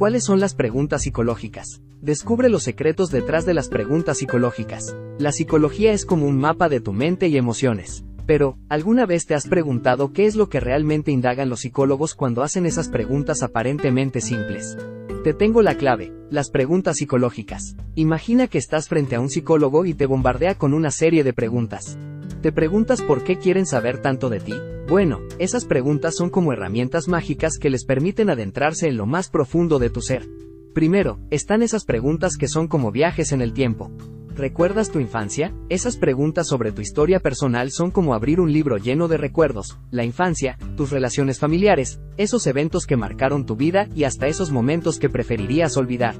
¿Cuáles son las preguntas psicológicas? Descubre los secretos detrás de las preguntas psicológicas. La psicología es como un mapa de tu mente y emociones. Pero, ¿alguna vez te has preguntado qué es lo que realmente indagan los psicólogos cuando hacen esas preguntas aparentemente simples? Te tengo la clave, las preguntas psicológicas. Imagina que estás frente a un psicólogo y te bombardea con una serie de preguntas. ¿Te preguntas por qué quieren saber tanto de ti? Bueno, esas preguntas son como herramientas mágicas que les permiten adentrarse en lo más profundo de tu ser. Primero, están esas preguntas que son como viajes en el tiempo. ¿Recuerdas tu infancia? Esas preguntas sobre tu historia personal son como abrir un libro lleno de recuerdos, la infancia, tus relaciones familiares, esos eventos que marcaron tu vida y hasta esos momentos que preferirías olvidar.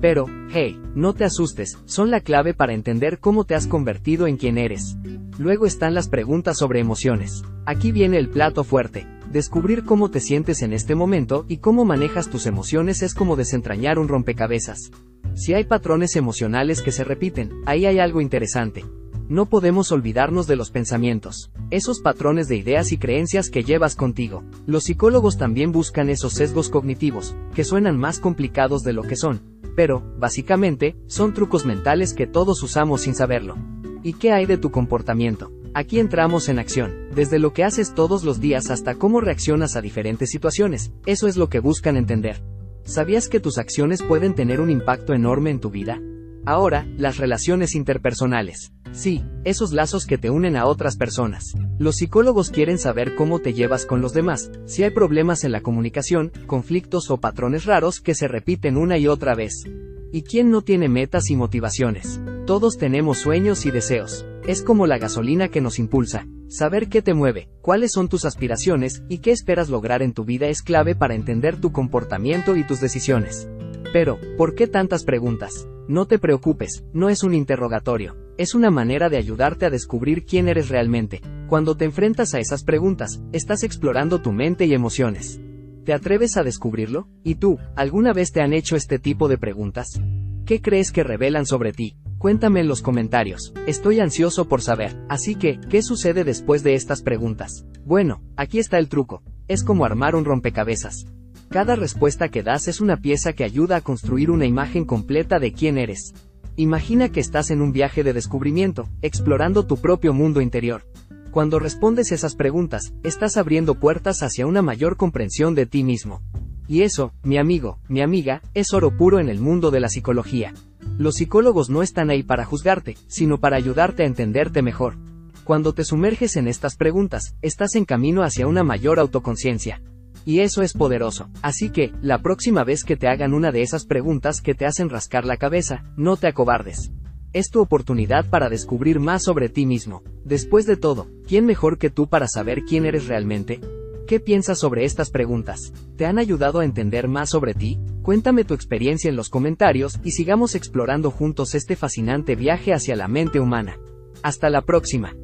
Pero, hey, no te asustes, son la clave para entender cómo te has convertido en quien eres. Luego están las preguntas sobre emociones. Aquí viene el plato fuerte. Descubrir cómo te sientes en este momento y cómo manejas tus emociones es como desentrañar un rompecabezas. Si hay patrones emocionales que se repiten, ahí hay algo interesante. No podemos olvidarnos de los pensamientos, esos patrones de ideas y creencias que llevas contigo. Los psicólogos también buscan esos sesgos cognitivos, que suenan más complicados de lo que son, pero, básicamente, son trucos mentales que todos usamos sin saberlo. ¿Y qué hay de tu comportamiento? Aquí entramos en acción, desde lo que haces todos los días hasta cómo reaccionas a diferentes situaciones, eso es lo que buscan entender. ¿Sabías que tus acciones pueden tener un impacto enorme en tu vida? Ahora, las relaciones interpersonales. Sí, esos lazos que te unen a otras personas. Los psicólogos quieren saber cómo te llevas con los demás, si hay problemas en la comunicación, conflictos o patrones raros que se repiten una y otra vez. ¿Y quién no tiene metas y motivaciones? Todos tenemos sueños y deseos. Es como la gasolina que nos impulsa. Saber qué te mueve, cuáles son tus aspiraciones y qué esperas lograr en tu vida es clave para entender tu comportamiento y tus decisiones. Pero, ¿por qué tantas preguntas? No te preocupes, no es un interrogatorio, es una manera de ayudarte a descubrir quién eres realmente. Cuando te enfrentas a esas preguntas, estás explorando tu mente y emociones. ¿Te atreves a descubrirlo? ¿Y tú, alguna vez te han hecho este tipo de preguntas? ¿Qué crees que revelan sobre ti? Cuéntame en los comentarios, estoy ansioso por saber. Así que, ¿qué sucede después de estas preguntas? Bueno, aquí está el truco, es como armar un rompecabezas. Cada respuesta que das es una pieza que ayuda a construir una imagen completa de quién eres. Imagina que estás en un viaje de descubrimiento, explorando tu propio mundo interior. Cuando respondes esas preguntas, estás abriendo puertas hacia una mayor comprensión de ti mismo. Y eso, mi amigo, mi amiga, es oro puro en el mundo de la psicología. Los psicólogos no están ahí para juzgarte, sino para ayudarte a entenderte mejor. Cuando te sumerges en estas preguntas, estás en camino hacia una mayor autoconciencia. Y eso es poderoso. Así que, la próxima vez que te hagan una de esas preguntas que te hacen rascar la cabeza, no te acobardes. Es tu oportunidad para descubrir más sobre ti mismo. Después de todo, ¿quién mejor que tú para saber quién eres realmente? ¿Qué piensas sobre estas preguntas? ¿Te han ayudado a entender más sobre ti? Cuéntame tu experiencia en los comentarios y sigamos explorando juntos este fascinante viaje hacia la mente humana. Hasta la próxima.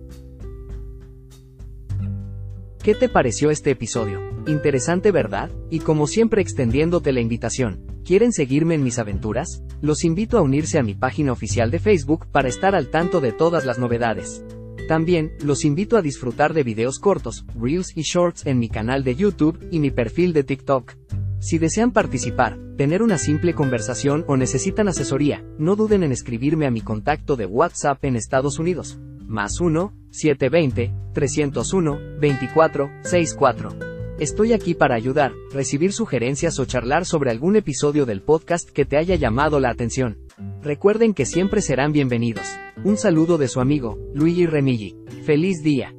¿Qué te pareció este episodio? Interesante, ¿verdad? Y como siempre extendiéndote la invitación. ¿Quieren seguirme en mis aventuras? Los invito a unirse a mi página oficial de Facebook para estar al tanto de todas las novedades. También, los invito a disfrutar de videos cortos, Reels y Shorts en mi canal de YouTube y mi perfil de TikTok. Si desean participar, tener una simple conversación o necesitan asesoría, no duden en escribirme a mi contacto de WhatsApp en Estados Unidos. +1-720-301-2464. Estoy aquí para ayudar, recibir sugerencias o charlar sobre algún episodio del podcast que te haya llamado la atención. Recuerden que siempre serán bienvenidos. Un saludo de su amigo, Luigi Remigi. ¡Feliz día!